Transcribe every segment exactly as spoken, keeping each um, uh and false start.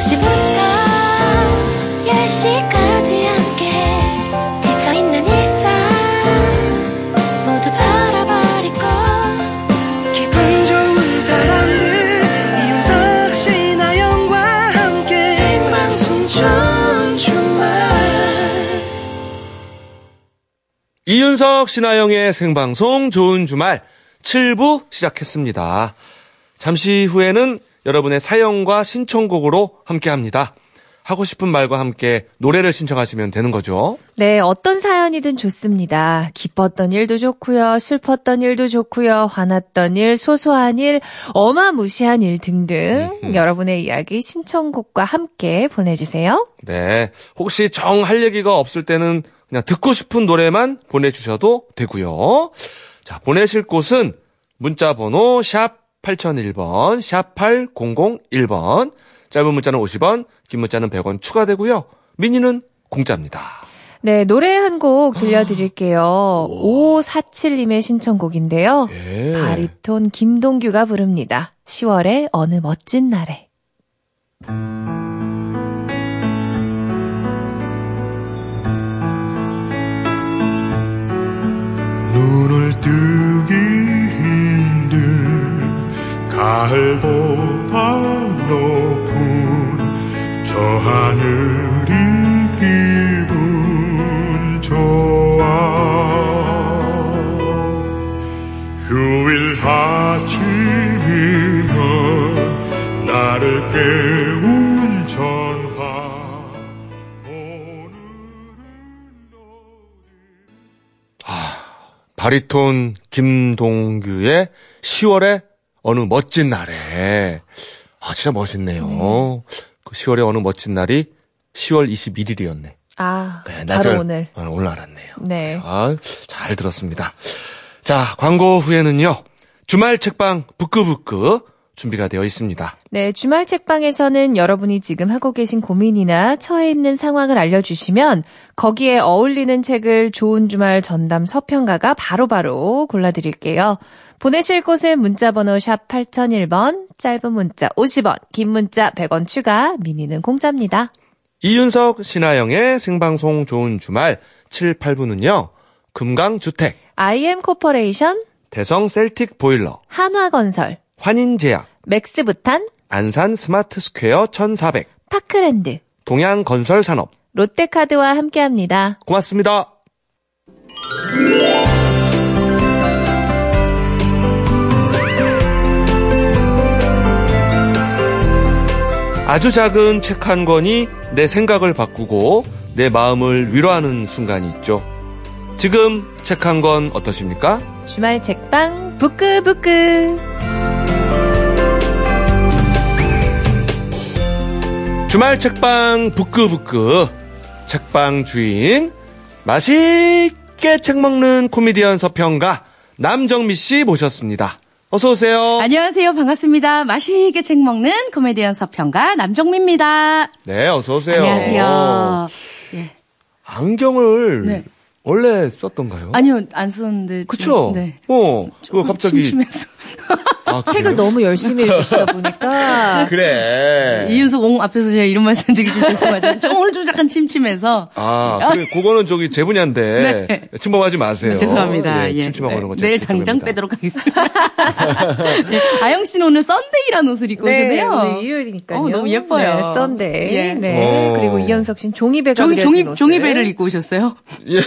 여섯 시부터 열 시까지 함께 지쳐있는 일상 모두 털어버리고 기분 좋은 사람들 이윤석 씨 나영과 함께 생방송 좋은 주말. 이윤석 신하영의 생방송 좋은 주말 칠 부 시작했습니다. 잠시 후에는 여러분의 사연과 신청곡으로 함께합니다. 하고 싶은 말과 함께 노래를 신청하시면 되는 거죠. 네, 어떤 사연이든 좋습니다. 기뻤던 일도 좋고요, 슬펐던 일도 좋고요, 화났던 일, 소소한 일, 어마무시한 일 등등 음흠. 여러분의 이야기 신청곡과 함께 보내주세요. 네, 혹시 정 할 얘기가 없을 때는 그냥 듣고 싶은 노래만 보내주셔도 되고요. 자, 보내실 곳은 문자번호 샵 팔공공일 번, 샵 팔공공일 번. 짧은 문자는 오십 원, 긴 문자는 백 원 추가되고요. 미니는 공짜입니다. 네, 노래 한 곡 들려드릴게요. 오사칠님의 신청곡인데요. 예. 바리톤 김동규가 부릅니다. 시월의 어느 멋진 날에. 눈을 뜨기 가을보다 높은 저 하늘이 기분 좋아. 휴일 아침이면 나를 깨운 전화. 오늘은 어디. 아, 바리톤 김동규의 시월의 어느 멋진 날에. 아, 진짜 멋있네요. 네. 그 시월의 어느 멋진 날이 시월 이십일일이었네. 아, 네, 바로 오늘. 오늘 알았네요. 네. 아, 잘 들었습니다. 자, 광고 후에는요. 주말 책방 부끄부끄 준비가 되어 있습니다. 네, 주말 책방에서는 여러분이 지금 하고 계신 고민이나 처해 있는 상황을 알려주시면 거기에 어울리는 책을 좋은 주말 전담 서평가가 바로바로 골라드릴게요. 보내실 곳은 문자번호 샵 팔공공일 번, 짧은 문자 오십 원, 긴 문자 백 원 추가, 미니는 공짜입니다. 이윤석, 신하영의 생방송 좋은 주말 칠, 팔 부는요. 금강주택, 아이엠 코퍼레이션, 대성 셀틱 보일러, 한화건설, 환인제약, 맥스부탄, 안산 스마트스퀘어 천사백, 파크랜드, 동양건설산업, 롯데카드와 함께합니다. 고맙습니다. 아주 작은 책 한 권이 내 생각을 바꾸고 내 마음을 위로하는 순간이 있죠. 지금 책 한 권 어떠십니까? 주말 책방 부끄부끄. 주말 책방 부끄부끄. 책방 주인 맛있게 책 먹는 코미디언 서평가 남정미 씨 모셨습니다. 어서오세요. 안녕하세요. 반갑습니다. 맛있게 책 먹는 코미디언 서평가 남정미입니다. 네, 어서오세요. 안녕하세요. 예. 안경을 네. 원래 썼던가요? 아니요, 안 썼는데. 그쵸? 네. 어, 그거 갑자기. 침침해서. 아, 책을 너무 열심히 읽으시다 보니까. 그래. 이윤석 옹 앞에서 제가 이런 말씀 드리기 좀 죄송하지만, 좀 오늘 좀 약간 침침해서. 아, 그래, 그거는 저기 제분야인데. 네. 침범하지 마세요. 네, 죄송합니다. 네, 침침하고 하는 예. 거죠. 네. 내일 당장 쪽입니다. 빼도록 하겠습니다. 네. 아영 씨는 오늘 썬데이라는 옷을 입고 네, 오셨네요. 오늘 일요일이니까요. 어, 너무 예뻐요. 네, 썬데이. 예. 네. 오. 그리고 이윤석 씨는 종이배가 종이, 종이, 옷을. 종이배를 입고 오셨어요? 예.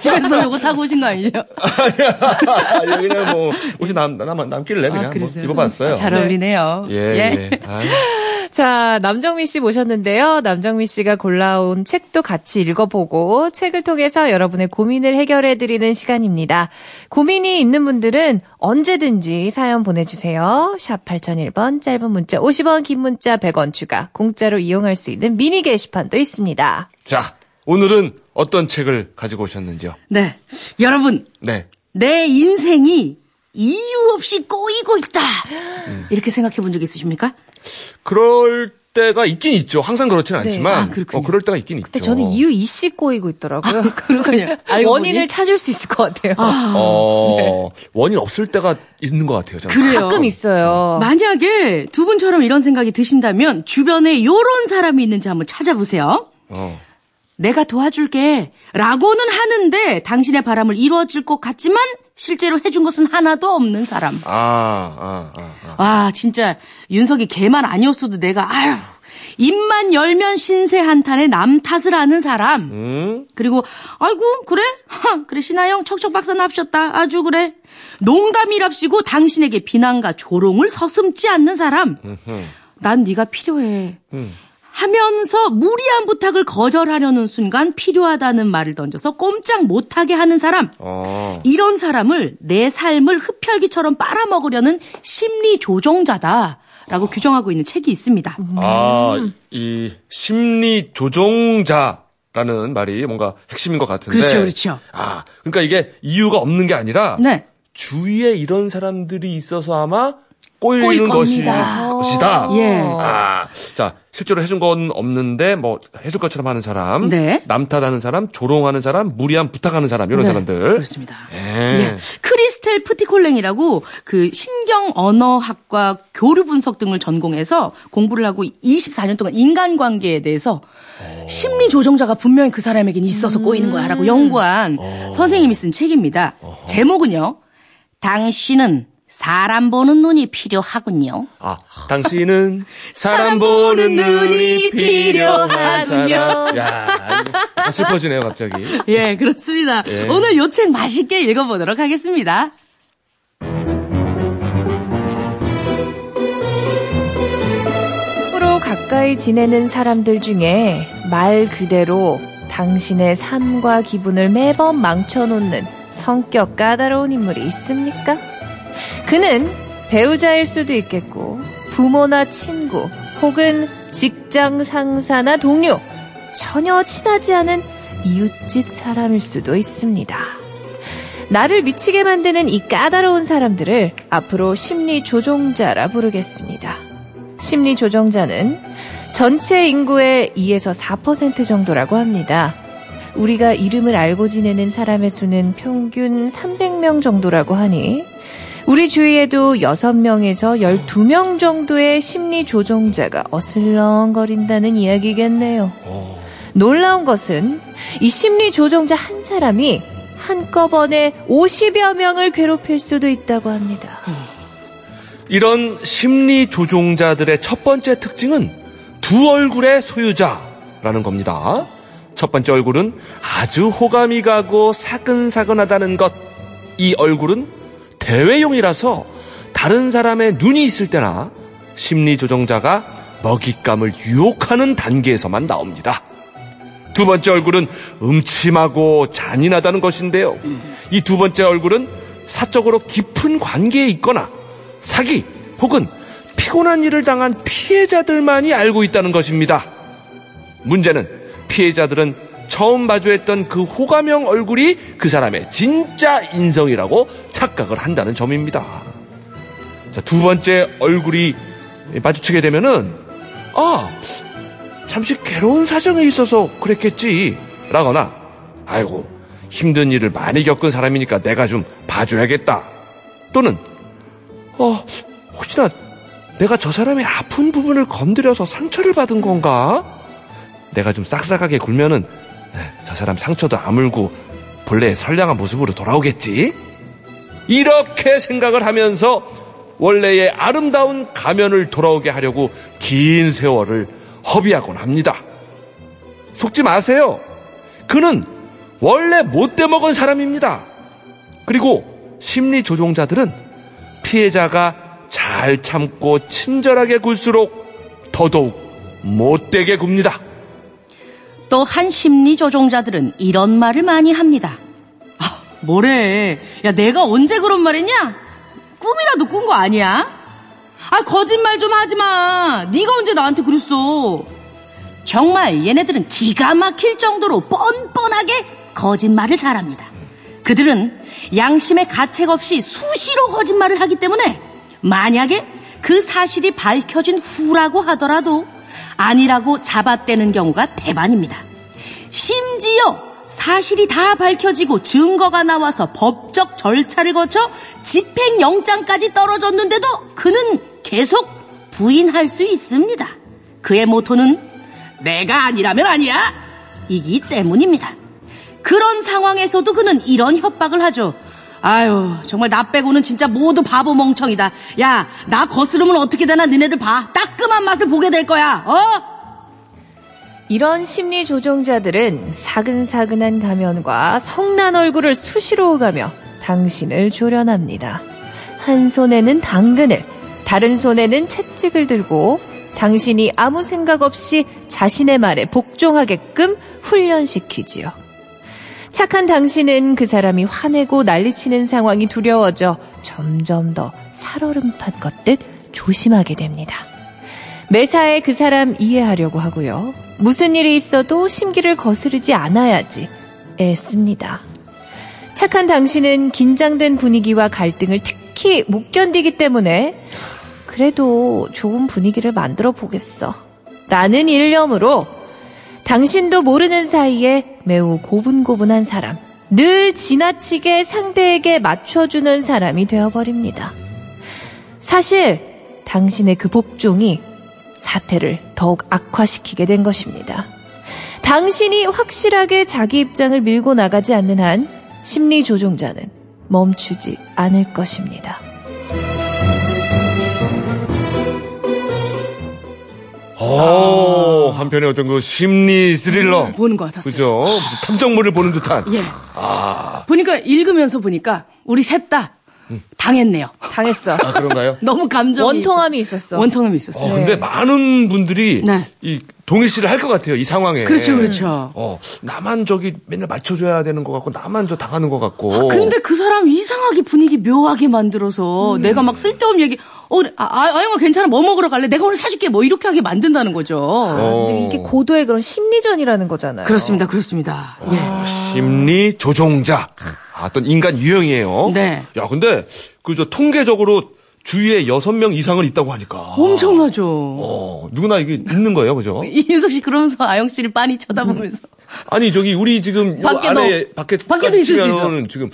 집에서 요거 타고 오신 거 아니죠? 아니야. 여기는 뭐, 옷이 남, 남, 남길래 그냥 아, 뭐 입어봤어요. 아, 잘 어울리네요. 예. 예. 예. 자, 남정미 씨 모셨는데요. 남정미 씨가 골라온 책도 같이 읽어보고 책을 통해서 여러분의 고민을 해결해드리는 시간입니다. 고민이 있는 분들은 언제든지 사연 보내주세요. 샵 팔공공일 번, 짧은 문자 오십 원, 긴 문자 백 원 추가, 공짜로 이용할 수 있는 미니 게시판도 있습니다. 자, 오늘은 어떤 책을 가지고 오셨는지요? 네. 여러분. 네. 내 인생이 이유 없이 꼬이고 있다. 음. 이렇게 생각해 본 적 있으십니까? 그럴 때가 있긴 있죠. 항상 그렇지는 않지만 네. 아, 어, 그럴 때가 있긴 근데 있죠. 저는 이유 이씨 꼬이고 있더라고요. 아, 그러군요. 원인을 보니? 찾을 수 있을 것 같아요. 아, 어, 네. 원인 없을 때가 있는 것 같아요. 저는. 그래요. 가끔 있어요. 만약에 두 분처럼 이런 생각이 드신다면 주변에 이런 사람이 있는지 한번 찾아보세요. 어. 내가 도와줄게 라고는 하는데 당신의 바람을 이루어질 것 같지만 실제로 해준 것은 하나도 없는 사람. 아, 아, 아, 아. 아 진짜 윤석이 걔만 아니었어도 내가 아휴 입만 열면 신세 한탄에 남 탓을 하는 사람. 음? 그리고 아이고 그래? 하, 그래 신하영 척척박사 납셨다. 아주 그래. 농담이랍시고 당신에게 비난과 조롱을 서슴지 않는 사람. 음흠. 난 네가 필요해. 음. 하면서 무리한 부탁을 거절하려는 순간 필요하다는 말을 던져서 꼼짝 못하게 하는 사람. 어. 이런 사람을 내 삶을 흡혈귀처럼 빨아먹으려는 심리조종자다라고 어. 규정하고 있는 책이 있습니다. 음. 아, 이 심리조종자라는 말이 뭔가 핵심인 것 같은데. 그렇죠, 그렇죠. 아, 그러니까 이게 이유가 없는 게 아니라 네. 주위에 이런 사람들이 있어서 아마 꼬이는 것이, 것이다. 예. 아, 자, 실제로 해준 건 없는데 뭐 해줄 것처럼 하는 사람, 네. 남탓하는 사람, 조롱하는 사람, 무리한 부탁하는 사람 이런 네, 사람들. 그렇습니다. 예. 예. 크리스텔 프티콜랭이라고 그 신경 언어학과 교류 분석 등을 전공해서 공부를 하고 이십사 년 동안 인간관계에 대해서 오. 심리 조종자가 분명히 그 사람에겐 있어서 음. 꼬이는 거야라고 연구한 오. 선생님이 쓴 책입니다. 어허. 제목은요. 당신은 사람 보는 눈이 필요하군요. 아, 당신은 사람 보는 눈이 필요하군요. 사람. 야, 다 슬퍼지네요, 갑자기. 예, 그렇습니다. 예. 오늘 요 책 맛있게 읽어보도록 하겠습니다. 서로 가까이 지내는 사람들 중에 말 그대로 당신의 삶과 기분을 매번 망쳐놓는 성격 까다로운 인물이 있습니까? 그는 배우자일 수도 있겠고 부모나 친구 혹은 직장 상사나 동료 전혀 친하지 않은 이웃집 사람일 수도 있습니다. 나를 미치게 만드는 이 까다로운 사람들을 앞으로 심리조종자라 부르겠습니다. 심리조종자는 전체 인구의 이에서 사 퍼센트 정도라고 합니다. 우리가 이름을 알고 지내는 사람의 수는 평균 삼백 명 정도라고 하니 우리 주위에도 여섯 명에서 열두 명 정도의 심리조종자가 어슬렁거린다는 이야기겠네요. 오. 놀라운 것은 이 심리조종자 한 사람이 한꺼번에 오십여 명을 괴롭힐 수도 있다고 합니다. 이런 심리조종자들의 첫 번째 특징은 두 얼굴의 소유자라는 겁니다. 첫 번째 얼굴은 아주 호감이 가고 사근사근하다는 것. 이 얼굴은 대외용이라서 다른 사람의 눈이 있을 때나 심리조종자가 먹잇감을 유혹하는 단계에서만 나옵니다. 두 번째 얼굴은 음침하고 잔인하다는 것인데요. 이 두 번째 얼굴은 사적으로 깊은 관계에 있거나 사기 혹은 피곤한 일을 당한 피해자들만이 알고 있다는 것입니다. 문제는 피해자들은 처음 마주했던 그 호감형 얼굴이 그 사람의 진짜 인성이라고 착각을 한다는 점입니다. 자, 두 번째 얼굴이 마주치게 되면은 아, 잠시 괴로운 사정에 있어서 그랬겠지 라거나 아이고 힘든 일을 많이 겪은 사람이니까 내가 좀 봐줘야겠다 또는 어 혹시나 내가 저 사람의 아픈 부분을 건드려서 상처를 받은 건가? 내가 좀 싹싹하게 굴면은 저 사람 상처도 아물고 본래의 선량한 모습으로 돌아오겠지? 이렇게 생각을 하면서 원래의 아름다운 가면을 돌아오게 하려고 긴 세월을 허비하곤 합니다. 속지 마세요. 그는 원래 못돼 먹은 사람입니다. 그리고 심리조종자들은 피해자가 잘 참고 친절하게 굴수록 더더욱 못되게 굽니다. 또한 심리조종자들은 이런 말을 많이 합니다. 아, 뭐래? 야, 내가 언제 그런 말했냐? 꿈이라도 꾼 거 아니야? 아, 거짓말 좀 하지 마. 네가 언제 나한테 그랬어? 정말 얘네들은 기가 막힐 정도로 뻔뻔하게 거짓말을 잘합니다. 그들은 양심의 가책 없이 수시로 거짓말을 하기 때문에 만약에 그 사실이 밝혀진 후라고 하더라도 아니라고 잡아떼는 경우가 대반입니다. 심지어 사실이 다 밝혀지고 증거가 나와서 법적 절차를 거쳐 집행영장까지 떨어졌는데도 그는 계속 부인할 수 있습니다. 그의 모토는 내가 아니라면 아니야! 이기 때문입니다. 그런 상황에서도 그는 이런 협박을 하죠. 아유, 정말 나 빼고는 진짜 모두 바보 멍청이다. 야, 나 거스르면 어떻게 되나 너네들 봐. 따끔한 맛을 보게 될 거야. 어? 이런 심리조종자들은 사근사근한 가면과 성난 얼굴을 수시로 오가며 당신을 조련합니다. 한 손에는 당근을, 다른 손에는 채찍을 들고 당신이 아무 생각 없이 자신의 말에 복종하게끔 훈련시키지요. 착한 당신은 그 사람이 화내고 난리치는 상황이 두려워져 점점 더 살얼음판 걷듯 조심하게 됩니다. 매사에 그 사람 이해하려고 하고요. 무슨 일이 있어도 심기를 거스르지 않아야지 애씁니다. 착한 당신은 긴장된 분위기와 갈등을 특히 못 견디기 때문에 그래도 좋은 분위기를 만들어 보겠어 라는 일념으로 당신도 모르는 사이에 매우 고분고분한 사람, 늘 지나치게 상대에게 맞춰주는 사람이 되어버립니다. 사실 당신의 그 복종이 사태를 더욱 악화시키게 된 것입니다. 당신이 확실하게 자기 입장을 밀고 나가지 않는 한 심리조종자는 멈추지 않을 것입니다. 오, 아. 한편의 어떤 그 심리 스릴러 보는 것 같았어요. 그죠? 무슨 탐정물을 보는 듯한. 예. 아. 보니까 읽으면서 보니까 우리 셋 다 당했네요. 당했어. 아, 그런가요? 너무 감정이. 원통함이 있었어. 원통함이 있었어요. 어, 근데 네. 많은 분들이 네. 이 동일시를 할 것 같아요. 이 상황에. 그렇죠, 그렇죠. 어, 나만 저기 맨날 맞춰줘야 되는 것 같고, 나만 저 당하는 것 같고. 아, 근데 그 사람 이상하게 분위기 묘하게 만들어서 음. 내가 막 쓸데없는 얘기. 어, 아, 아영아 괜찮아. 뭐 먹으러 갈래? 내가 오늘 사줄게. 뭐 이렇게 하게 만든다는 거죠. 아, 근데 이게 고도의 그런 심리전이라는 거잖아요. 그렇습니다, 그렇습니다. 아, 예. 아, 심리 조종자. 아, 어떤 인간 유형이에요. 네. 야, 근데 그 저 통계적으로 주위에 여섯 명 이상은 있다고 하니까. 엄청나죠. 어, 누구나 이게 있는 거예요, 그죠? 이윤석 씨 그러면서 아영 씨를 빤히 쳐다보면서. 아니, 저기, 우리 지금, 밖에 안에, 밖에, 밖에도 있을 수 있어. 지금.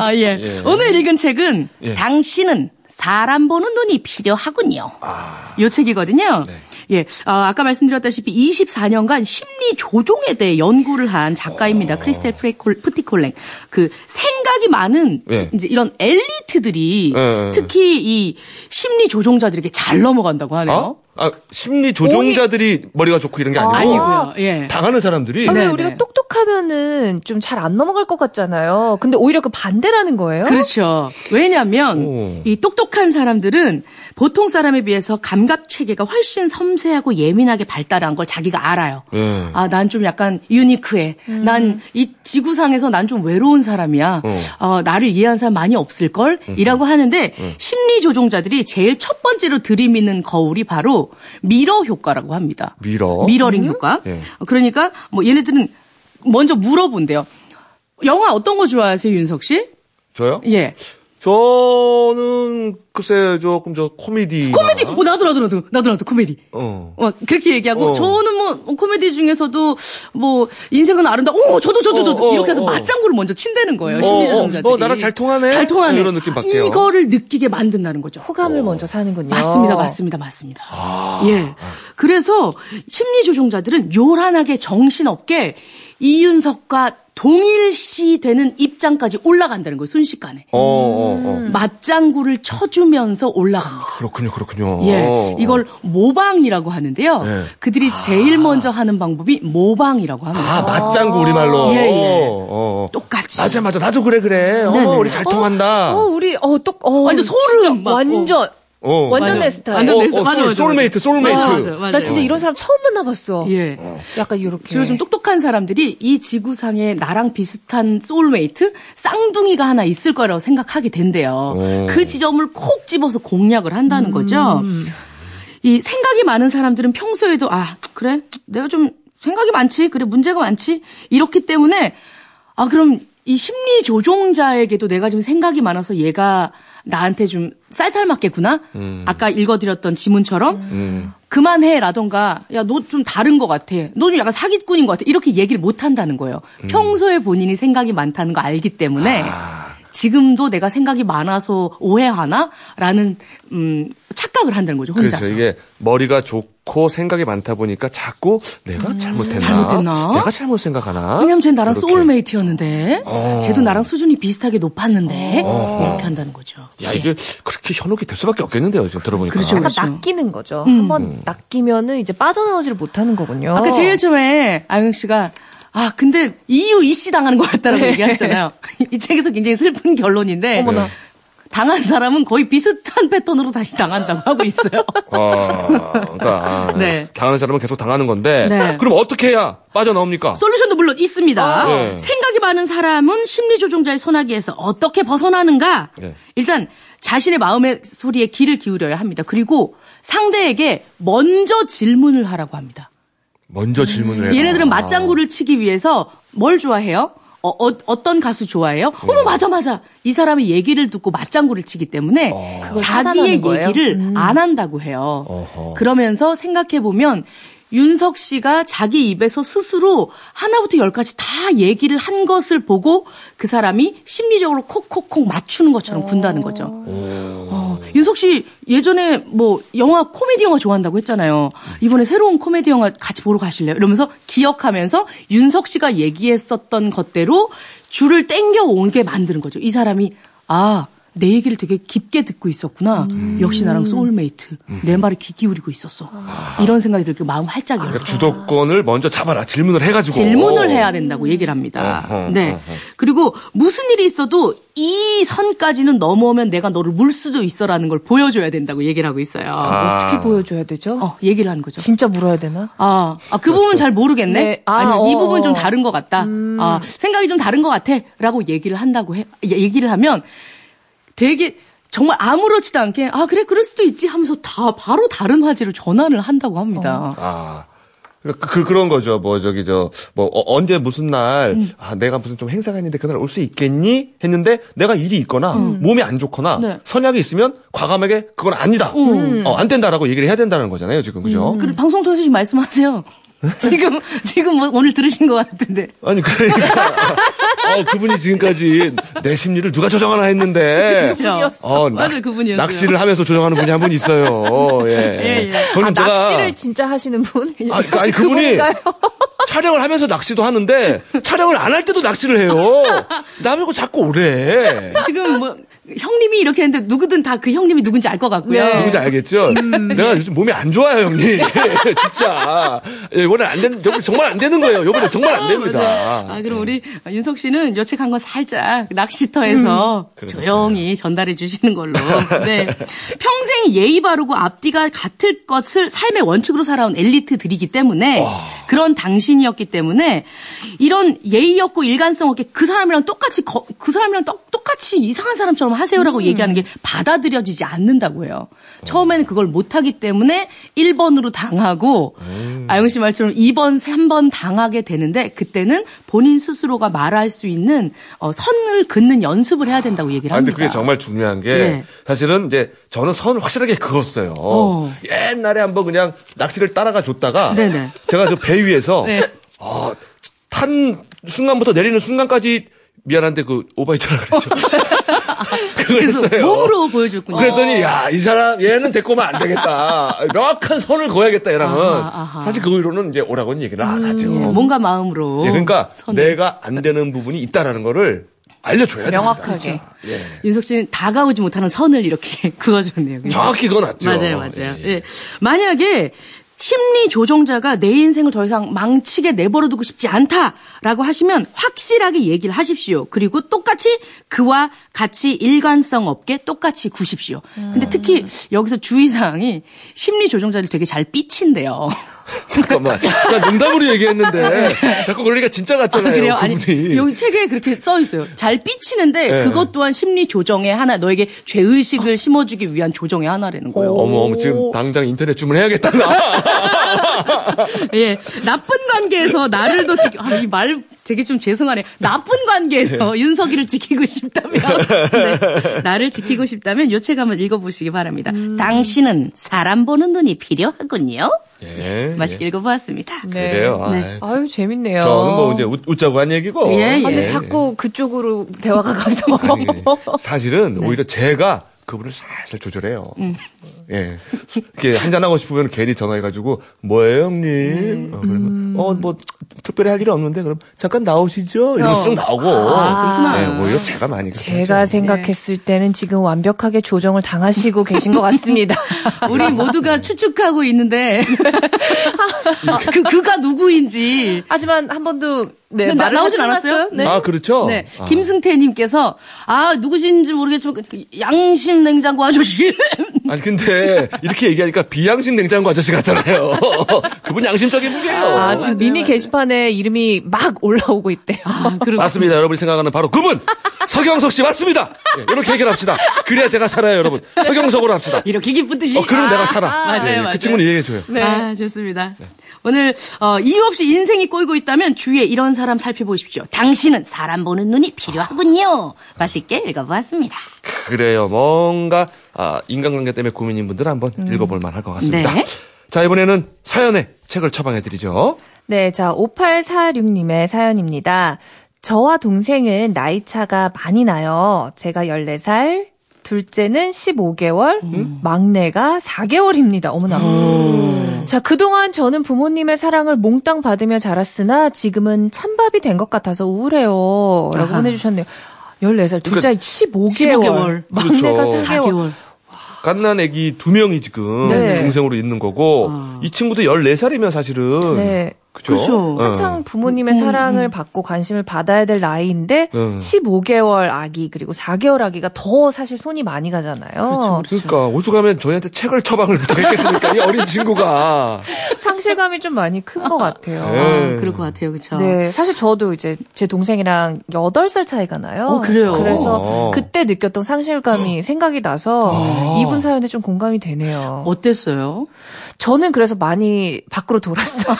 아, 예. 예. 오늘 읽은 책은, 예. 당신은 사람 보는 눈이 필요하군요. 아. 요 책이거든요. 네. 예, 어, 아까 말씀드렸다시피 이십사 년간 심리 조종에 대해 연구를 한 작가입니다. 어... 크리스텔 프티콜랭. 그 생각이 많은 예. 이제 이런 엘리트들이 예. 특히 이 심리 조종자들에게 잘 넘어간다고 하네요. 어? 아, 심리 조종자들이 오이... 머리가 좋고 이런 게 아니고. 아니고요. 예. 당하는 사람들이. 아니, 우리가 똑똑하면은 좀 잘 안 넘어갈 것 같잖아요. 근데 오히려 그 반대라는 거예요? 그렇죠. 왜냐면 오. 이 똑똑한 사람들은 보통 사람에 비해서 감각 체계가 훨씬 섬세하고 예민하게 발달한 걸 자기가 알아요. 예. 아, 난 좀 약간 유니크해. 음. 난 이 지구상에서 난 좀 외로운 사람이야. 어. 어, 나를 이해한 사람 많이 없을걸? 음. 이라고 하는데 음. 심리 조종자들이 제일 첫 번째로 들이미는 거울이 바로 미러 효과라고 합니다. 미러? 미러링 음? 효과. 예. 그러니까 뭐 얘네들은 먼저 물어본대요. 영화 어떤 거 좋아하세요, 윤석 씨? 저요? 예. 저는 글쎄 조금 저 코미디. 코미디. 어, 나도 나도 나도 나도 나도 코미디. 어. 어 그렇게 얘기하고 어. 저는 뭐 코미디 중에서도 뭐 인생은 아름다워. 오, 저도 저도 저도 어, 어, 이렇게 해서 어, 어. 맞장구를 먼저 친다는 거예요. 어, 심리조종자들이. 어, 어, 나랑 잘 통하네. 잘 통하네. 이런 느낌 받게요. 이거를 느끼게 만든다는 거죠. 호감을 어. 먼저 사는군요. 맞습니다, 맞습니다, 맞습니다. 아. 예. 그래서 심리조종자들은 요란하게 정신없게 이윤석과 동일시되는 입장까지 올라간다는 거예요. 순식간에. 어, 어, 어. 맞장구를 쳐주면서 올라갑니다. 그렇군요. 그렇군요. 예, 이걸 모방이라고 하는데요. 예. 그들이 제일 아. 먼저 하는 방법이 모방이라고 합니다. 아, 맞장구 우리말로. 예, 예. 어, 어. 똑같이. 맞아, 맞아. 나도 그래, 그래. 어, 우리 잘 통한다. 어, 어 우리 어, 똑, 어, 완전 소름 막. 완전. 어. 완전 맞아. 내 스타일. 완전 내 스타일. 어, 어, 맞아, 맞아. 소울메이트, 소울메이트. 맞아, 맞아, 맞아. 나 진짜 이런 사람 처음 만나봤어. 예. 어. 약간 요렇게. 주로 좀 똑똑한 사람들이 이 지구상에 나랑 비슷한 소울메이트? 쌍둥이가 하나 있을 거라고 생각하게 된대요. 오. 그 지점을 콕 집어서 공략을 한다는 음. 거죠. 이 생각이 많은 사람들은 평소에도, 아, 그래? 내가 좀 생각이 많지? 그래, 문제가 많지? 이렇기 때문에, 아, 그럼 이 심리 조종자에게도 내가 지금 생각이 많아서 얘가 나한테 좀 쌀쌀맞겠구나. 음. 아까 읽어드렸던 지문처럼 음. 그만해라던가 야, 너 좀 다른 것 같아. 너 좀 약간 사기꾼인 것 같아. 이렇게 얘기를 못한다는 거예요. 음. 평소에 본인이 생각이 많다는 거 알기 때문에 아. 지금도 내가 생각이 많아서 오해하나라는 음, 착각을 한다는 거죠. 혼자서. 그렇죠. 이게 머리가 좋고 생각이 많다 보니까 자꾸 내가 음, 잘못했나? 잘못했나? 내가 잘못 생각하나? 왜냐면 쟤는 나랑 이렇게. 소울메이트였는데 어. 쟤도 나랑 수준이 비슷하게 높았는데 어. 이렇게 한다는 거죠. 야, 이게 네. 그렇게 현혹이 될 수밖에 없겠는데요. 지금 들어보니까. 그렇죠. 약간 그렇죠. 낚이는 거죠. 음. 한번 낚이면은 이제 빠져나오지를 못하는 거군요. 아까 제일 처음에 아영 씨가 아, 근데 이유 이씨 당하는 것 같다라고 얘기하셨잖아요. 이 책에서 굉장히 슬픈 결론인데 어머나. 당한 사람은 거의 비슷한 패턴으로 다시 당한다고 하고 있어요. 아, 그러니까 아, 네. 당하는 사람은 계속 당하는 건데 네. 그럼 어떻게 해야 빠져나옵니까? 솔루션도 물론 있습니다. 아, 네. 생각이 많은 사람은 심리조종자의 소나기에서 어떻게 벗어나는가? 네. 일단 자신의 마음의 소리에 귀를 기울여야 합니다. 그리고 상대에게 먼저 질문을 하라고 합니다. 먼저 질문을 해요. 얘네들은 맞장구를 치기 위해서 뭘 좋아해요? 어, 어, 어떤 가수 좋아해요? 네. 어머 맞아 맞아. 이 사람이 얘기를 듣고 맞장구를 치기 때문에 어. 자기의 얘기를 음. 안 한다고 해요. 어허. 그러면서 생각해보면 윤석 씨가 자기 입에서 스스로 하나부터 열까지 다 얘기를 한 것을 보고 그 사람이 심리적으로 콕콕콕 맞추는 것처럼 군다는 거죠. 어, 윤석 씨 예전에 뭐 영화 코미디 영화 좋아한다고 했잖아요. 이번에 새로운 코미디 영화 같이 보러 가실래요? 이러면서 기억하면서 윤석 씨가 얘기했었던 것대로 줄을 땡겨오게 만드는 거죠. 이 사람이 아. 내 얘기를 되게 깊게 듣고 있었구나. 음. 역시 나랑 소울메이트. 음. 내 말에 귀 기울이고 있었어. 아. 이런 생각이 들게 마음 활짝 열려. 그러니까 주도권을 먼저 잡아라. 질문을 해가지고. 질문을 해야 된다고 얘기를 합니다. 어허, 네. 어허. 그리고 무슨 일이 있어도 이 선까지는 넘어오면 내가 너를 물 수도 있어라는 걸 보여줘야 된다고 얘기를 하고 있어요. 아. 어떻게 보여줘야 되죠? 어, 얘기를 하는 거죠. 진짜 물어야 되나? 아, 아, 그 부분 잘 모르겠네. 네. 아, 아니, 어. 이 부분 좀 다른 것 같다. 음. 아, 생각이 좀 다른 것 같아. 라고 얘기를 한다고 해, 얘기를 하면 되게 정말 아무렇지도 않게 아 그래 그럴 수도 있지 하면서 다 바로 다른 화제로 전환을 한다고 합니다. 어. 아 그, 그 그런 거죠. 뭐 저기 저 뭐 어, 언제 무슨 날 음. 아 내가 무슨 좀 행사가 있는데 그날 올 수 있겠니 했는데 내가 일이 있거나 음. 몸이 안 좋거나 네. 선약이 있으면 과감하게 그건 아니다. 음. 어, 안 된다라고 얘기를 해야 된다는 거잖아요 지금 그죠? 음. 그리고 방송 통해서 지금 말씀하세요. 지금 지금 뭐 오늘 들으신 것 같은데. 아니 그러니까. 어, 그분이 지금까지 내 심리를 누가 조정하나 했는데. 그렇죠. 어, 맞아요, 그분이었어요. 낚시를 하면서 조정하는 분이 한 분 있어요. 예. 예, 예. 아, 제가... 낚시를 진짜 하시는 분? 아, 아니 그분이 촬영을 하면서 낚시도 하는데 촬영을 안 할 때도 낚시를 해요. 남이고 자꾸 오래. 지금 뭐 형님이 이렇게 했는데 누구든 다 그 형님이 누군지 알 것 같고요. 네. 누군지 알겠죠. 음. 내가 요즘 몸이 안 좋아요, 형님. 진짜. 예, 이번에 안 되는 정말 안 되는 거예요. 이번에 정말 안 됩니다. 아, 그럼 우리 윤석 씨는 요 책 한 권 살짝 낚시터에서 음. 조용히 전달해 주시는 걸로. 네. 평생 예의 바르고 앞뒤가 같을 것을 삶의 원칙으로 살아온 엘리트들이기 때문에 와. 그런 당신이었기 때문에 이런 예의 없고 일관성 없게 그 사람이랑 똑같이 거, 그 사람이랑 또, 똑같이 이상한 사람처럼 하세요라고 음. 얘기하는 게 받아들여지지 않는다고 해요. 음. 처음에는 그걸 못하기 때문에 일 번으로 당하고 음. 아영 씨 말처럼 이 번, 삼 번 당하게 되는데 그때는 본인 스스로가 말할 수 있는 어, 선을 긋는 연습을 해야 된다고 얘기를 합니다. 아, 근데 그게 정말 중요한 게 네. 사실은 이제 저는 선을 확실하게 그었어요. 어. 옛날에 한번 그냥 낚시를 따라가 줬다가 네네. 제가 저 배 위에서 네. 어, 탄 순간부터 내리는 순간까지 미안한데 그 오바이트라 그랬죠. 그걸 그래서 했어요. 몸으로 보여줬군요. 그랬더니 야, 이 사람 얘는 데리고 오면 안 되겠다. 명확한 선을 그어야겠다 얘랑은. 아하, 아하. 사실 그 위로는 이제 오라고는 얘기를 안 하죠. 음, 뭔가 마음으로. 예, 그러니까 선을. 내가 안 되는 부분이 있다라는 거를 알려줘야 돼요. 명확하게. 예. 윤석 씨는 다가오지 못하는 선을 이렇게 그어줬네요. 그냥. 정확히 그어놨죠. 맞아요. 맞아요. 예. 예. 만약에 심리 조종자가 내 인생을 더 이상 망치게 내버려두고 싶지 않다라고 하시면 확실하게 얘기를 하십시오. 그리고 똑같이 그와 같이 일관성 없게 똑같이 구십시오. 근데 특히 여기서 주의사항이 심리 조종자를 되게 잘 삐친대요. 잠깐만. 나 농담으로 얘기했는데 자꾸 그러니까 진짜 같잖아요. 아, 그래요? 그분이. 아니, 여기 책에 그렇게 써 있어요. 잘 삐치는데 네. 그것 또한 심리 조정의 하나, 너에게 죄의식을 어. 심어주기 위한 조정의 하나라는 거예요. 어머, 어머, 지금 당장 인터넷 주문해야겠다. 예, 나쁜 관계에서 나를 더 지켜. 아, 이 말 되게 좀 죄송하네요. 나쁜 관계에서 네. 윤석이를 지키고 싶다면 네. 나를 지키고 싶다면 요 책 한번 읽어보시기 바랍니다. 음. 당신은 사람 보는 눈이 필요하군요. 예, 맛있게 예. 읽어보았습니다. 네. 그래요. 아, 네. 아유 재밌네요. 저는 뭐 이제 웃, 웃자고 한 얘기고. 예, 예. 근데 자꾸 그쪽으로 대화가 가서. 아니, 사실은 네. 오히려 제가 그분을 살살 조절해요. 음. 예, 이렇게 한잔 하고 싶으면 괜히 전화해가지고 뭐예요 형님? 음. 어, 그러면 음. 어, 뭐 특별히 할 일은 없는데 그럼 잠깐 나오시죠. 이러면 쓱 어. 나오고. 아, 네, 오히려 제가 많이. 제가 그렇죠. 생각했을 네. 때는 지금 완벽하게 조정을 당하시고 계신 것 같습니다. 우리 모두가 추측하고 있는데 그 그가 누구인지. 하지만 한 번도. 네, 나, 나오진 않았어요? 네. 아, 그렇죠? 네. 아. 김승태님께서, 아, 누구신지 모르겠지만, 양심 냉장고 아저씨. 아니, 근데, 이렇게 얘기하니까 비양심 냉장고 아저씨 같잖아요. 그분 양심적인 분이에요. 아, 지금 맞아요, 미니 맞아요. 게시판에 이름이 막 올라오고 있대요. 아, 맞습니다. 여러분이 생각하는 바로 그분! 서경석 씨 맞습니다! 네, 이렇게 해결합시다. 그래야 제가 살아요, 여러분. 서경석으로 합시다. 이렇게 기쁜 뜻이. 어, 그럼 아, 내가 살아. 맞아요, 네, 맞아요. 그 친구는 이해해줘요. 네. 아, 좋습니다. 네. 오늘 어, 이유 없이 인생이 꼬이고 있다면 주위에 이런 사람 살펴보십시오. 당신은 사람 보는 눈이 필요하군요. 맛있게 읽어보았습니다. 그래요. 뭔가 아, 인간관계 때문에 고민인 분들 한번 음. 읽어볼 만할 것 같습니다. 네. 자, 이번에는 사연의 책을 처방해드리죠. 네, 자 오팔사육님의 사연입니다. 저와 동생은 나이차가 많이 나요. 제가 열네 살, 둘째는 십오 개월, 음. 막내가 사 개월입니다. 어머나. 음. 자, 그동안 저는 부모님의 사랑을 몽땅 받으며 자랐으나 지금은 찬밥이 된 것 같아서 우울해요. 라고 보내주셨네요. 열네 살, 둘째 그러니까 십오 개월, 십오 개월. 막내가 그렇죠. 사 개월. 갓난 애기 두 명이 지금 네. 동생으로 있는 거고 아. 이 친구도 열네 살이면 사실은 네. 그죠? 그렇죠. 한창 부모님의 음. 사랑을 받고 관심을 받아야 될 나이인데 음. 십오 개월 아기 그리고 사 개월 아기가 더 사실 손이 많이 가잖아요. 그렇죠, 그렇죠. 그러니까 오죽하면 저희한테 책을 처방을 부탁했겠습니까? 이 어린 친구가 상실감이 좀 많이 큰 것 같아요. 네. 아, 그럴 것 같아요, 그렇죠. 네, 사실 저도 이제 제 동생이랑 여덟 살 차이가 나요. 어, 그래요. 그래서 어. 그때 느꼈던 상실감이 생각이 나서 어. 이분 사연에 좀 공감이 되네요. 어땠어요? 저는 그래서 많이 밖으로 돌았어요.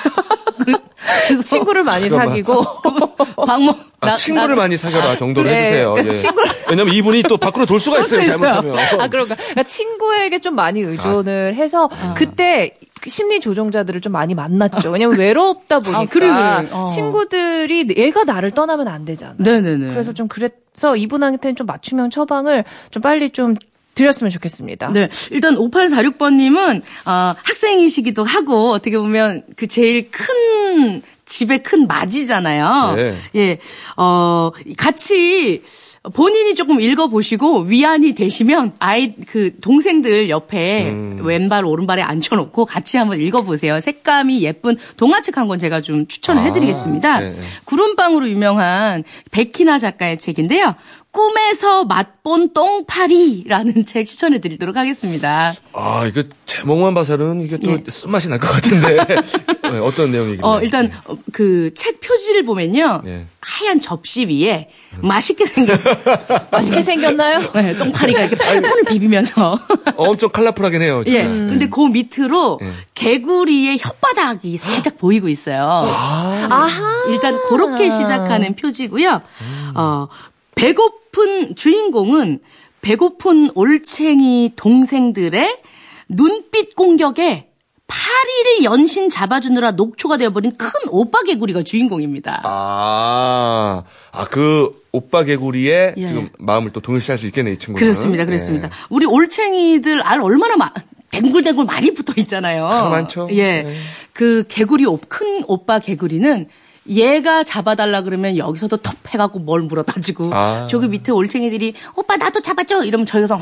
그래서 친구를 많이 잠깐만. 사귀고 방문 아, 친구를 나, 많이 사귀어라 정도로 네, 해주세요. 예. 친구를 왜냐면 이분이 또 밖으로 돌 수가 있어요. 있어요. 잘못하면. 아 그런가. 그러니까 친구에게 좀 많이 의존을 아. 해서 아. 그때 심리 조종자들을 좀 많이 만났죠. 왜냐면 외롭다 보니까 아, 그래, 그래. 어. 친구들이 얘가 나를 떠나면 안 되잖아요. 네네네. 그래서 좀 그래서 이분한테는 좀 맞춤형 처방을 좀 빨리 좀 드렸으면 좋겠습니다. 네. 일단 오팔사육 번님은 어, 학생이시기도 하고 어떻게 보면 그 제일 큰 집의 큰 맞이잖아요. 네. 예. 어, 같이 본인이 조금 읽어보시고 위안이 되시면 아이 그 동생들 옆에 음. 왼발 오른발에 앉혀놓고 같이 한번 읽어보세요. 색감이 예쁜 동화책 한 권 제가 좀 추천을 해드리겠습니다. 아, 구름빵으로 유명한 백희나 작가의 책인데요. 꿈에서 맛본 똥파리라는 책 추천해드리도록 하겠습니다. 아 이거 제목만 봐서는 이게 또 예. 쓴맛이 날 것 같은데 네, 어떤 내용이길래? 어 일단 네. 그 책 표지를 보면요 네. 하얀 접시 위에 맛있게 생겼 맛있게 생겼나요? 네, 똥파리가 이렇게 팔 손을 비비면서 어, 엄청 컬러풀하긴 해요. 진짜. 예, 음. 근데 그 밑으로 네. 개구리의 혓바닥이 살짝 보이고 있어요. 아~ 아하. 일단 그렇게 시작하는 표지고요. 음. 어. 배고픈 주인공은 배고픈 올챙이 동생들의 눈빛 공격에 파리를 연신 잡아주느라 녹초가 되어버린 큰 오빠 개구리가 주인공입니다. 아, 아, 그 오빠 개구리의 예. 지금 마음을 또 동일시할 수 있겠네, 이 친구는. 그렇습니다, 그렇습니다. 예. 우리 올챙이들 알 얼마나 마, 댕굴댕굴 많이 붙어 있잖아요. 많죠. 예, 네. 그 개구리 큰 오빠 개구리는. 얘가 잡아달라 그러면 여기서도 텁 해갖고 뭘 물어다지고 아. 저기 밑에 올챙이들이 오빠 나도 잡아줘 이러면 저기서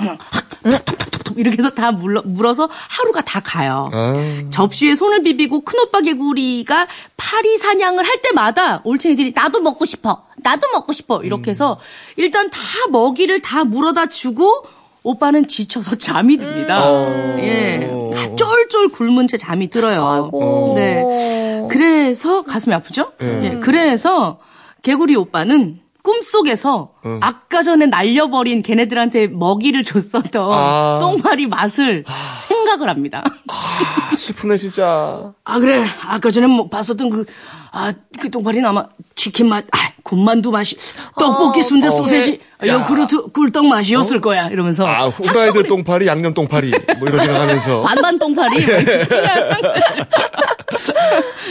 톡톡톡톡 이렇게 해서 다 물러, 물어서 하루가 다 가요. 아. 접시에 손을 비비고 큰오빠 개구리가 파리 사냥을 할 때마다 올챙이들이 나도 먹고 싶어 나도 먹고 싶어 이렇게 해서 일단 다 먹이를 다 물어다 주고 오빠는 지쳐서 잠이 듭니다. 음. 예, 다 쫄쫄 굶은 채 잠이 들어요. 아이고. 네, 그래서 가슴이 아프죠? 음. 예, 그래서 개구리 오빠는 꿈속에서 음. 아까 전에 날려버린 걔네들한테 먹이를 줬었던 아. 똥파리 맛을 생각을 합니다. 아. 아, 슬프네 진짜. 아 그래 아까 전에 뭐 봤었던 그 아 그 똥파리는 아마 치킨 맛, 아, 군만두 맛이, 떡볶이, 어, 순대, 어, 소세지, 그래. 요구르트, 꿀떡 맛이었을 어? 거야 이러면서. 아 후라이드 똥파리, 양념 똥파리 뭐 이런 생각하면서. 반반 똥파리. 예.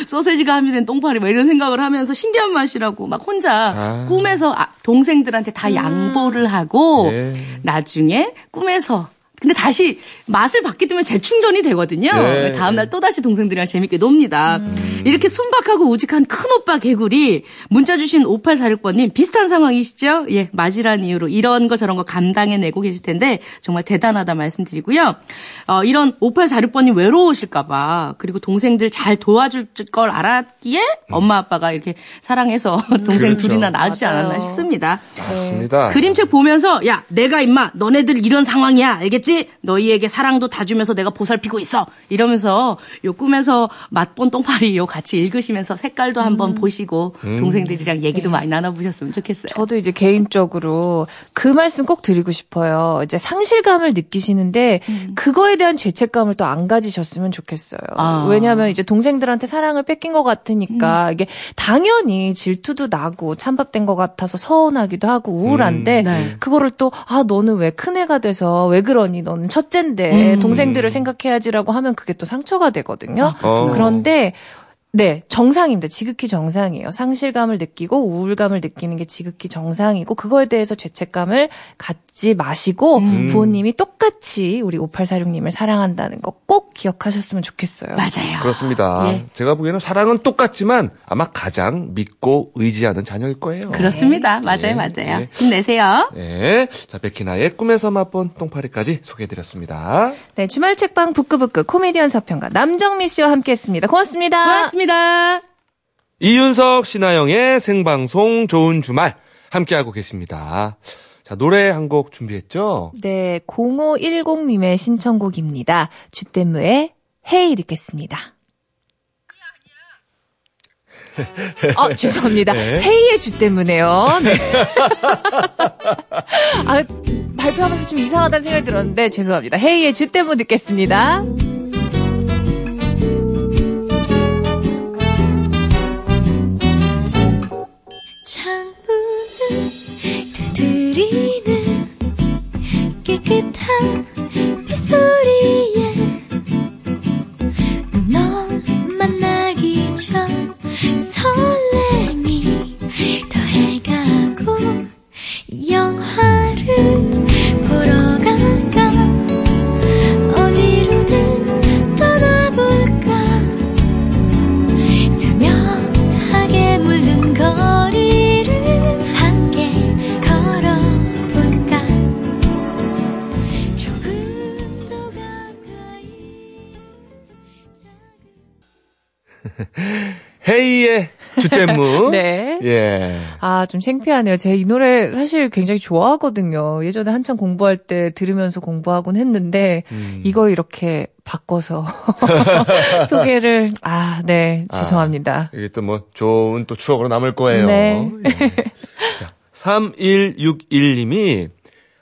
소세지가 함유된 똥파리 뭐 이런 생각을 하면서 신기한 맛이라고 막 혼자 아. 꿈에서 동생들한테 다 음. 양보를 하고 예. 나중에 꿈에서 근데 다시 맛을 받게 되면 재충전이 되거든요. 예. 다음날 또다시 동생들이랑 재밌게 놉니다. 음. 이렇게 순박하고 우직한 큰오빠 개구리 문자 주신 오팔사육 번님 비슷한 상황이시죠? 예, 맞이란 이유로 이런 거 저런 거 감당해내고 계실 텐데 정말 대단하다 말씀드리고요. 어, 이런 오팔사육 번님 외로우실까 봐 그리고 동생들 잘 도와줄 걸 알았기에 엄마 아빠가 이렇게 사랑해서 음. 동생 그렇죠. 둘이나 낳아주지 맞아요. 않았나 싶습니다. 맞습니다. 네. 그림책 보면서 야 내가 임마 너네들 이런 상황이야 알겠지? 너희에게 사랑도 다 주면서 내가 보살피고 있어 이러면서 요 꿈에서 맛본 똥파리 요 같이 읽으시면서 색깔도 한번 음. 보시고 동생들이랑 얘기도 음. 많이 나눠보셨으면 좋겠어요. 저도 이제 개인적으로 그 말씀 꼭 드리고 싶어요. 이제 상실감을 느끼시는데 음. 그거에 대한 죄책감을 또 안 가지셨으면 좋겠어요. 아. 왜냐하면 이제 동생들한테 사랑을 뺏긴 것 같으니까 음. 이게 당연히 질투도 나고 찬밥된 것 같아서 서운하기도 하고 우울한데 음. 네. 그거를 또 아 너는 왜 큰애가 돼서 왜 그러니 너는 첫째인데 음. 동생들을 생각해야지라고 하면 그게 또 상처가 되거든요. 어. 그런데 네 정상입니다. 지극히 정상이에요. 상실감을 느끼고 우울감을 느끼는 게 지극히 정상이고 그거에 대해서 죄책감을 갖지 마시고 음. 부모님이 똑같이 우리 오팔사육 님을 사랑한다는 거 꼭 기억하셨으면 좋겠어요. 맞아요. 그렇습니다. 예. 제가 보기에는 사랑은 똑같지만 아마 가장 믿고 의지하는 자녀일 거예요. 그렇습니다. 맞아요. 예. 맞아요. 예. 힘내세요. 네. 자 백희나의 꿈에서 맛본 똥파리까지 소개해드렸습니다. 네 주말 책방 북구북구 코미디언 서평가 남정미 씨와 함께했습니다. 고맙습니다. 고맙습니다. 이윤석, 신하영의 생방송 좋은 주말 함께하고 계십니다. 자, 노래 한 곡 준비했죠? 네, 공오일공 님의 신청곡입니다. 주댐무의 헤이 듣겠습니다. 아, 죄송합니다. 네. 헤이의 주 때문에요. 네. 아, 발표하면서 좀 이상하다는 생각이 들었는데 죄송합니다. 헤이의 주 때문 듣겠습니다. 깨끗한 빗소리에 널 만나기 전 설렘이 더해가고 영화를 보러 갈까 어디로든 떠나볼까 투명하게 물든 거리를 함께 헤이의 주댐무. 네. 예. 아, 좀 창피하네요. 제가 이 노래 사실 굉장히 좋아하거든요. 예전에 한참 공부할 때 들으면서 공부하곤 했는데 음. 이걸 이렇게 바꿔서 소개를 아, 네. 죄송합니다. 아, 이게 또 뭐 좋은 또 추억으로 남을 거예요. 네. 예. 자, 삼일육일 님이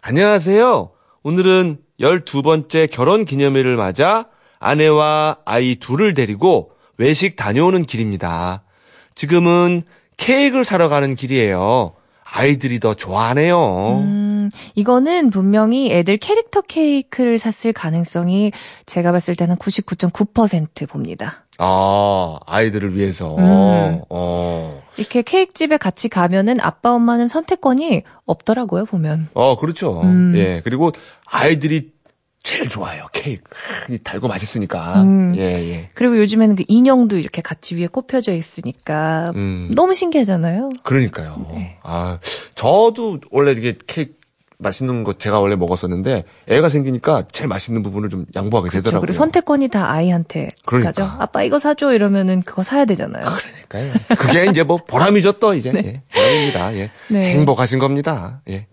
안녕하세요. 오늘은 열두 번째 결혼 기념일을 맞아 아내와 아이 둘을 데리고 외식 다녀오는 길입니다. 지금은 케이크를 사러 가는 길이에요. 아이들이 더 좋아하네요. 음, 이거는 분명히 애들 캐릭터 케이크를 샀을 가능성이 제가 봤을 때는 구십구 점 구 퍼센트 봅니다. 아, 아이들을 위해서. 음. 어. 이렇게 케이크집에 같이 가면은 아빠, 엄마는 선택권이 없더라고요, 보면. 어, 그렇죠. 음. 예, 그리고 아이들이 제일 좋아요. 케이크 달고 맛있으니까. 음. 예, 예. 그리고 요즘에는 그 인형도 이렇게 같이 위에 꼽혀져 있으니까 음. 너무 신기하잖아요. 그러니까요. 네. 아, 저도 원래 이게 케이크 맛있는 거 제가 원래 먹었었는데 애가 생기니까 제일 맛있는 부분을 좀 양보하게 그렇죠. 되더라고요. 그리고 선택권이 다 아이한테 그러니까. 가죠. 아빠 이거 사줘 이러면은 그거 사야 되잖아요. 그러니까요. 그게 이제 뭐 보람이죠 또 이제. 네. 예, 보람입니다. 예. 네. 행복하신 겁니다. 예.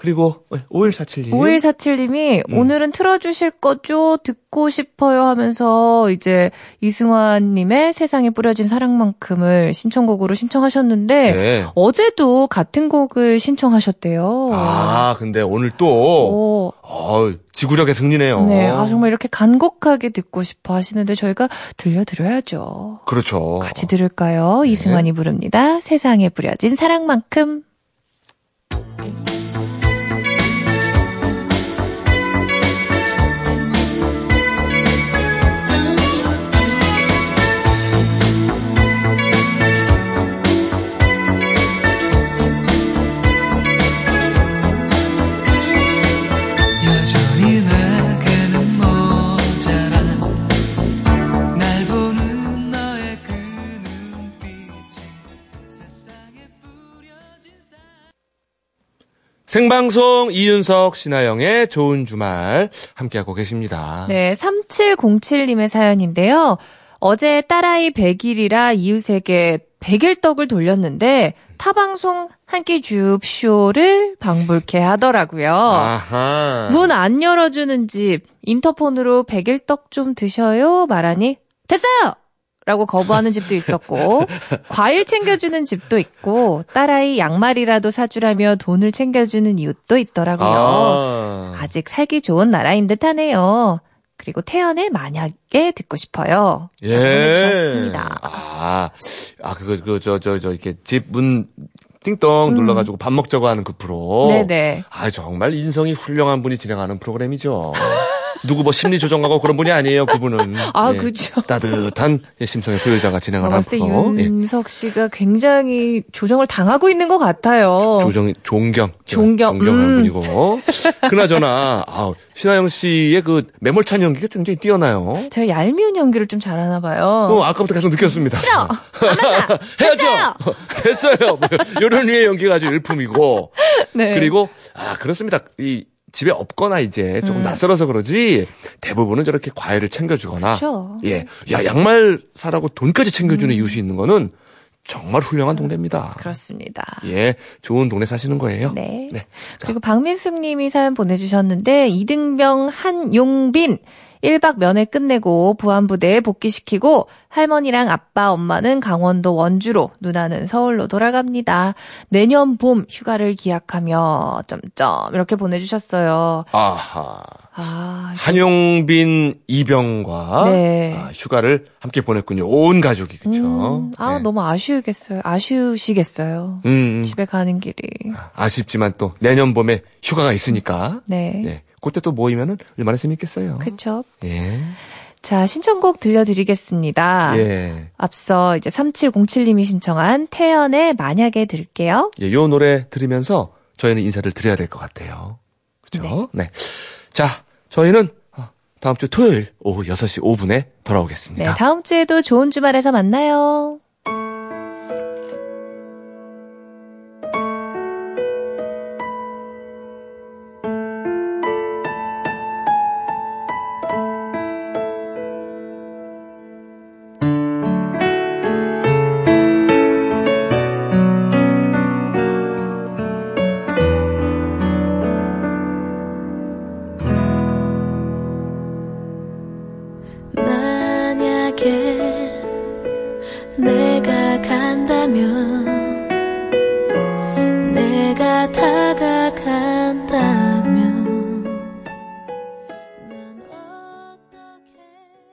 그리고 오일사칠님. 오일사칠님이 음. 오늘은 틀어주실 거죠? 듣고 싶어요 하면서 이제 이승환님의 세상에 뿌려진 사랑만큼을 신청곡으로 신청하셨는데 네. 어제도 같은 곡을 신청하셨대요. 아, 근데 오늘 또 어, 지구력의 승리네요. 네, 아, 정말 이렇게 간곡하게 듣고 싶어 하시는데 저희가 들려드려야죠. 그렇죠. 같이 들을까요? 네. 이승환이 부릅니다. 세상에 뿌려진 사랑만큼. 생방송 이윤석, 신하영의 좋은 주말 함께하고 계십니다. 네, 삼칠공칠님의 사연인데요. 어제 딸아이 백일이라 이웃에게 백일떡을 돌렸는데 타방송 한 끼 줍쇼를 방불케 하더라고요. 아하. 문 안 열어주는 집, 인터폰으로 백일떡 좀 드셔요 말하니 됐어요! 라고 거부하는 집도 있었고 과일 챙겨주는 집도 있고 딸아이 양말이라도 사주라며 돈을 챙겨주는 이웃도 있더라고요. 아~ 아직 살기 좋은 나라인 듯하네요. 그리고 태연의 만약에 듣고 싶어요. 예. 보내주셨습니다. 아, 아 그거 그거 저 저 저 이렇게 집 문 띵동 음. 눌러가지고 밥 먹자고 하는 그 프로. 네네. 아 정말 인성이 훌륭한 분이 진행하는 프로그램이죠. 누구 뭐 심리 조정하고 그런 분이 아니에요, 그분은. 아, 예, 그렇죠. 따뜻한 심성의 소유자가 진행을 하고. 윤석 씨가 굉장히 조정을 당하고 있는 것 같아요. 조정, 존경. 존경. 존경하는 음. 분이고. 그나저나, 아, 신하영 씨의 그 매몰찬 연기가 굉장히 뛰어나요. 제가 얄미운 연기를 좀 잘하나 봐요. 어, 아까부터 계속 느꼈습니다. 싫어. 안 만나. 헤어져. 됐어요. 됐어요. 이런 류의 연기가 아주 일품이고. 네. 그리고 아, 그렇습니다. 이 집에 없거나 이제 조금 음. 낯설어서 그러지 대부분은 저렇게 과일을 챙겨주거나 그쵸. 예, 야 양말 사라고 돈까지 챙겨주는 음. 이웃이 있는 거는 정말 훌륭한 동네입니다. 그렇습니다. 예, 좋은 동네 사시는 거예요. 네. 네. 그리고 박민숙님이 사연 보내주셨는데 이등병 한용빈 일박 면회 끝내고 부안부대에 복귀시키고 할머니랑 아빠, 엄마는 강원도 원주로, 누나는 서울로 돌아갑니다. 내년 봄 휴가를 기약하며 점점 이렇게 보내주셨어요. 아하. 아, 한용빈 이병과 네. 아, 휴가를 함께 보냈군요. 온 가족이 그렇죠. 음, 아 네. 너무 아쉬우겠어요. 아쉬우시겠어요. 음, 음. 집에 가는 길이. 아쉽지만 또 내년 봄에 휴가가 있으니까. 네. 네. 그때 또 모이면은 얼마나 재밌겠어요. 그렇죠. 예. 자, 신청곡 들려드리겠습니다. 예. 앞서 이제 삼칠공칠님이 신청한 태연의 만약에 들을게요. 예, 요 노래 들으면서 저희는 인사를 드려야 될 것 같아요. 그렇죠? 네. 네. 자, 저희는 다음 주 토요일 오후 여섯시 오분에 돌아오겠습니다. 네, 다음 주에도 좋은 주말에서 만나요. 내가 간다면 내가 다